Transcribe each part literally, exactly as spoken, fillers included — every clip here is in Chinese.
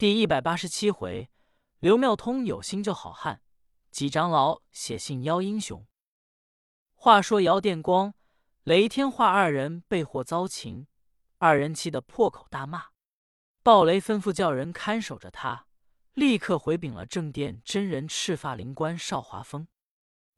第一百八十七回，刘妙通有心救好汉，纪长老写信邀英雄。话说姚电光、雷天化二人被获遭擒，二人气得破口大骂。鲍雷吩咐叫人看守着他，立刻回禀了正殿真人赤发灵官邵华峰，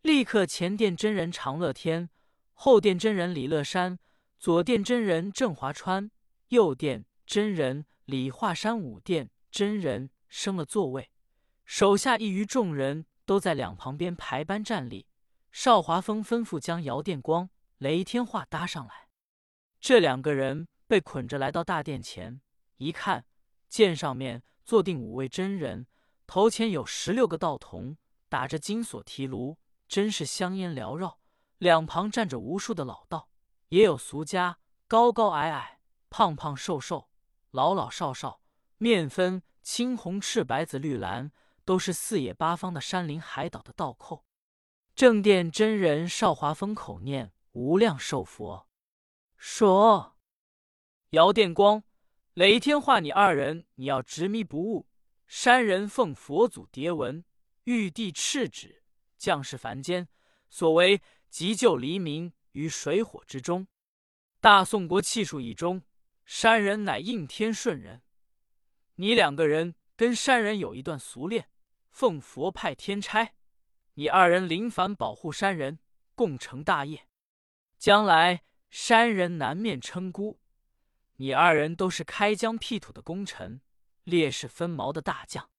立刻前殿真人常乐天，后殿真人李乐山，左殿真人郑华川，右殿真人李华山，五殿真人升了座位，手下一隅众人都在两旁边排班站立。邵华峰吩咐将姚电光、雷天化搭上来。这两个人被捆着来到大殿前，一看见上面坐定五位真人，头前有十六个道童，打着金锁提炉，真是香烟缭绕，两旁站着无数的老道，也有俗家，高高矮矮，胖胖瘦瘦，老老少少，面分青红赤白紫绿蓝，都是四野八方的山林海岛的道寇。正殿真人邵华峰口念无量寿佛，说：“姚电光、雷天化，你二人你要执迷不悟，山人奉佛祖牒文，玉帝敕旨，降世凡间，所为急救黎民于水火之中。大宋国气数已终，山人乃应天顺人。你两个人跟山人有一段俗恋，奉佛派天差，你二人临凡保护山人，共成大业。将来山人南面称孤，你二人都是开疆辟土的功臣，烈士分毛的大将。”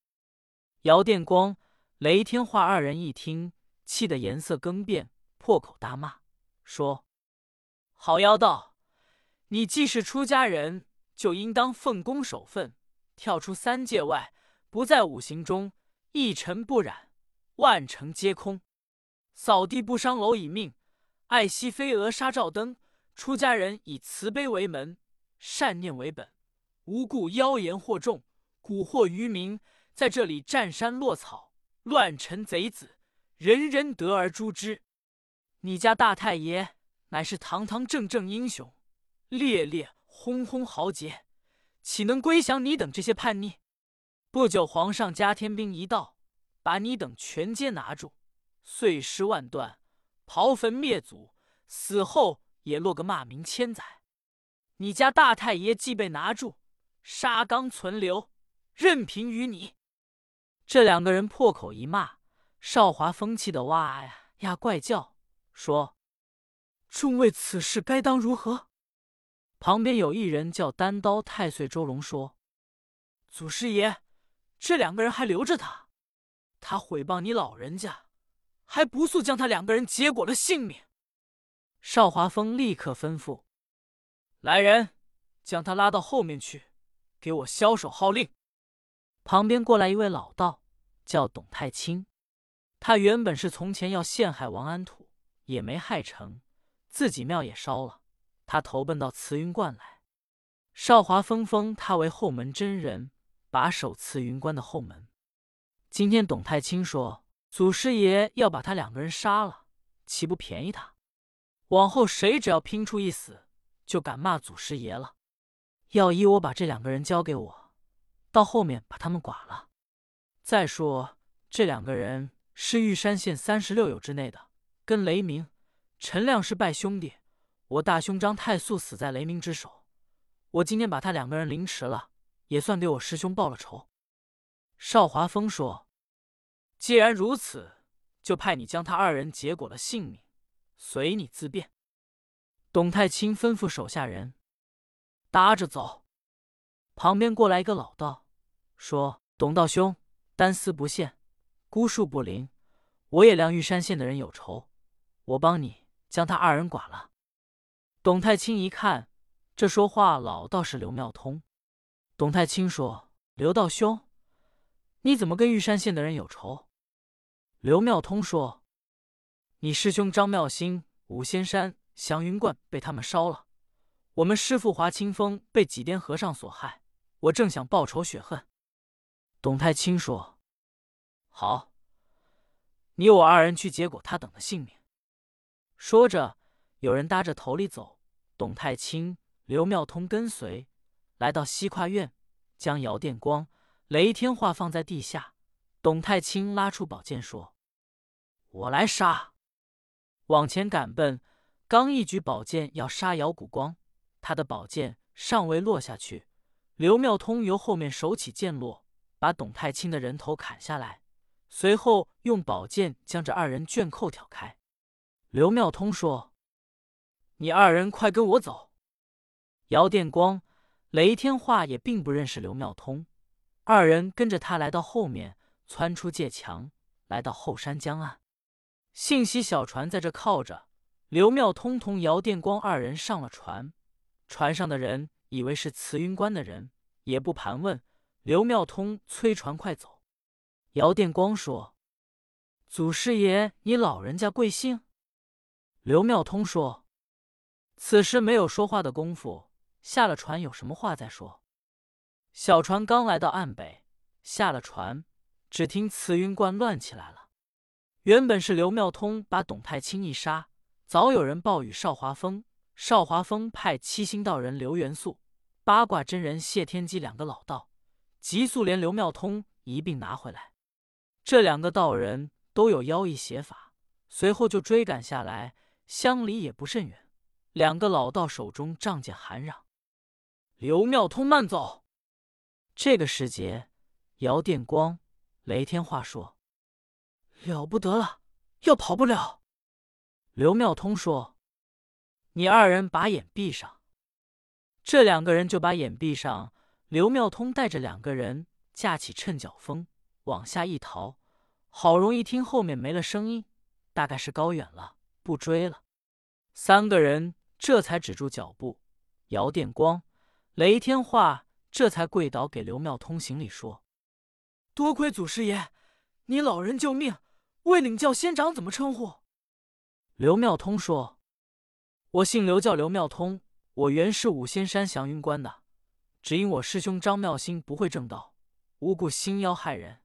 姚电光、雷天化二人一听，气得颜色更变，破口大骂，说：“好妖道，你既是出家人，就应当奉公守分，跳出三界外，不在五行中，一尘不染，万尘皆空，扫地不伤蝼蚁命，爱惜飞蛾杀照灯。出家人以慈悲为门，善念为本，无故妖言惑众，蛊惑愚民，在这里占山落草，乱臣贼子，人人得而诛之。你家大太爷乃是堂堂正正英雄，烈烈轰轰豪杰，岂能归降你等这些叛逆？不久皇上加天兵一到，把你等全皆拿住，碎尸万段，刨坟灭祖，死后也落个骂名千载。你家大太爷既被拿住，沙冈存留，任凭于你。”这两个人破口一骂，邵华风气的哇呀呀怪叫，说：“众位此事该当如何？”旁边有一人叫单刀太岁周龙，说：“祖师爷，这两个人还留着他，他毁谤你老人家，还不速将他两个人结果了性命。”邵华峰立刻吩咐：“来人，将他拉到后面去，给我枭首号令。”旁边过来一位老道，叫董太清。他原本是从前要陷害王安土，也没害成，自己庙也烧了，他投奔到慈云观来。邵华峰封他为后门真人，把守慈云观的后门。今天董太清说祖师爷要把他两个人杀了，岂不便宜他？往后谁只要拼出一死，就敢骂祖师爷了。要依我把这两个人交给我，到后面把他们剐了。再说这两个人是玉山县三十六友之内的，跟雷鸣、陈亮是拜兄弟，我大兄张太素死在雷鸣之手，我今天把他两个人凌迟了，也算对我师兄报了仇。邵华峰说：“既然如此，就派你将他二人结果了性命，随你自便。”董太清吩咐手下人搭着走。旁边过来一个老道，说：“董道兄，单丝不限，孤树不灵，我也量玉山县的人有仇，我帮你将他二人剐了。”董太清一看，这说话老道是刘妙通。董太清说：“刘道兄，你怎么跟玉山县的人有仇？”刘妙通说：“你师兄张妙兴、五仙山、祥云观被他们烧了，我们师父华清风被几颠和尚所害，我正想报仇雪恨。”董太清说：“好，你我二人去结果他等的性命。”说着，有人搭着头里走，董太清、刘妙通跟随，来到西跨院，将姚电光、雷天化放在地下，董太清拉出宝剑说：“我来杀！”往前赶奔，刚一举宝剑要杀姚谷光，他的宝剑尚未落下去，刘妙通由后面手起剑落，把董太清的人头砍下来，随后用宝剑将这二人卷扣挑开。刘妙通说：“你二人快跟我走！”姚电光、雷天化也并不认识刘妙通，二人跟着他来到后面，窜出界墙，来到后山江岸。幸喜小船在这靠着，刘妙通同姚电光二人上了船。船上的人以为是慈云观的人，也不盘问。刘妙通催船快走。姚电光说：“祖师爷，你老人家贵姓？”刘妙通说：“此时没有说话的功夫，下了船有什么话再说。”小船刚来到岸北，下了船，只听慈云观乱起来了。原本是刘妙通把董太清一杀，早有人报与邵华峰，邵华峰派七星道人刘元素、八卦真人谢天机两个老道，急速连刘妙通一并拿回来。这两个道人都有妖异邪法，随后就追赶下来，相离也不甚远。两个老道手中仗剑喊嚷：“刘妙通慢走！”这个时节，姚电光、雷天化说：“了不得了，要跑不了。”刘妙通说：“你二人把眼闭上。”这两个人就把眼闭上，刘妙通带着两个人架起趁脚风往下一逃，好容易听后面没了声音，大概是高远了，不追了。三个人这才止住脚步，姚电光、雷天化这才跪倒给刘妙通行礼说：“多亏祖师爷，你老人救命，未领教仙长怎么称呼？”刘妙通说：“我姓刘，叫刘妙通，我原是五仙山祥云观的，只因我师兄张妙心不会正道，无故兴妖害人。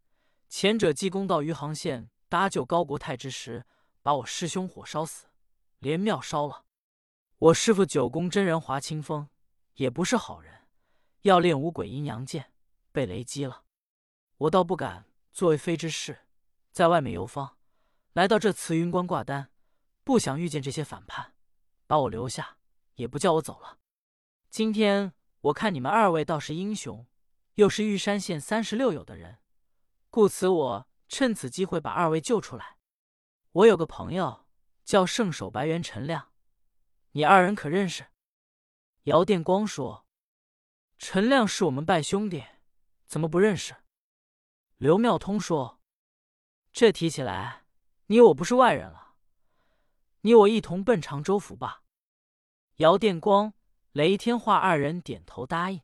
前者济公到余杭县搭救高国泰之时，把我师兄火烧死，连庙烧了。我师父九宫真人华清风也不是好人，要练五鬼阴阳剑，被雷击了。我倒不敢作为非之事，在外面游方，来到这慈云观挂单，不想遇见这些反叛，把我留下，也不叫我走了。今天我看你们二位倒是英雄，又是玉山县三十六友的人，故此我趁此机会把二位救出来。我有个朋友叫圣手白猿陈亮，你二人可认识？”姚电光说：“陈亮是我们拜兄弟，怎么不认识？”刘妙通说：“这提起来，你我不是外人了，你我一同奔常州府吧。”姚电光、雷天化二人点头答应。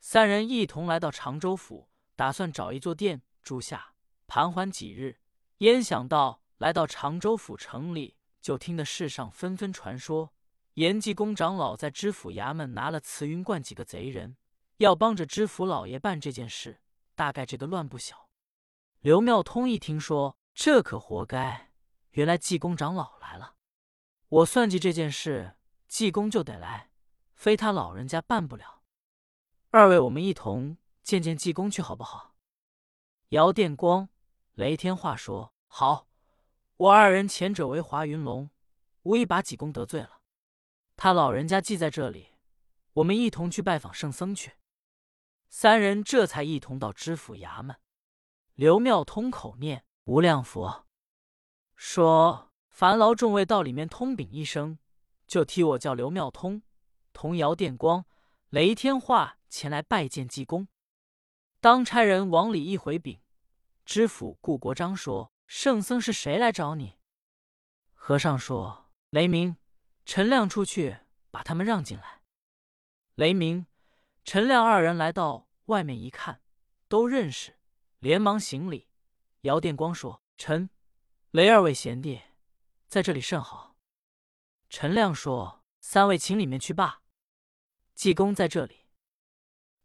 三人一同来到常州府，打算找一座店住下，盘桓几日。焉想到来到常州府城里，就听得世上纷纷传说，严济公长老在知府衙门拿了慈云观几个贼人，要帮着知府老爷办这件事，大概这个乱不小。刘妙通一听说，这可活该，原来济公长老来了，我算计这件事，济公就得来，非他老人家办不了。二位，我们一同见见济公去好不好？姚电光、雷天化说：“好。”我二人前者为华云龙，无意把济公得罪了，他老人家既在这里，我们一同去拜访圣僧去。三人这才一同到知府衙门。刘妙通口念无量佛，说：“烦劳众位到里面通禀一声，就替我叫刘妙通同姚电光、雷天化前来拜见济公。”当差人往里一回禀，知府顾国璋说：“圣僧是谁来找你？”和尚说：“雷鸣、陈亮出去，把他们让进来。”雷鸣、陈亮二人来到外面一看，都认识，连忙行礼。姚电光说：“陈、雷二位贤弟，在这里甚好。”陈亮说：“三位请里面去罢，济公在这里。”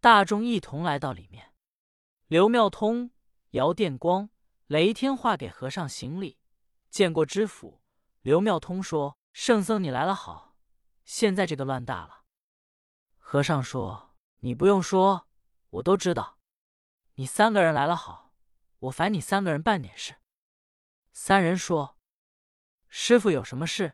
大众一同来到里面。刘妙通、姚电光、雷天化给和尚行礼，见过知府。刘妙通说：“圣僧你来了好，现在这个乱大了。”和尚说：“你不用说，我都知道。你三个人来了好，我烦你三个人办点事。”三人说：“师父有什么事？”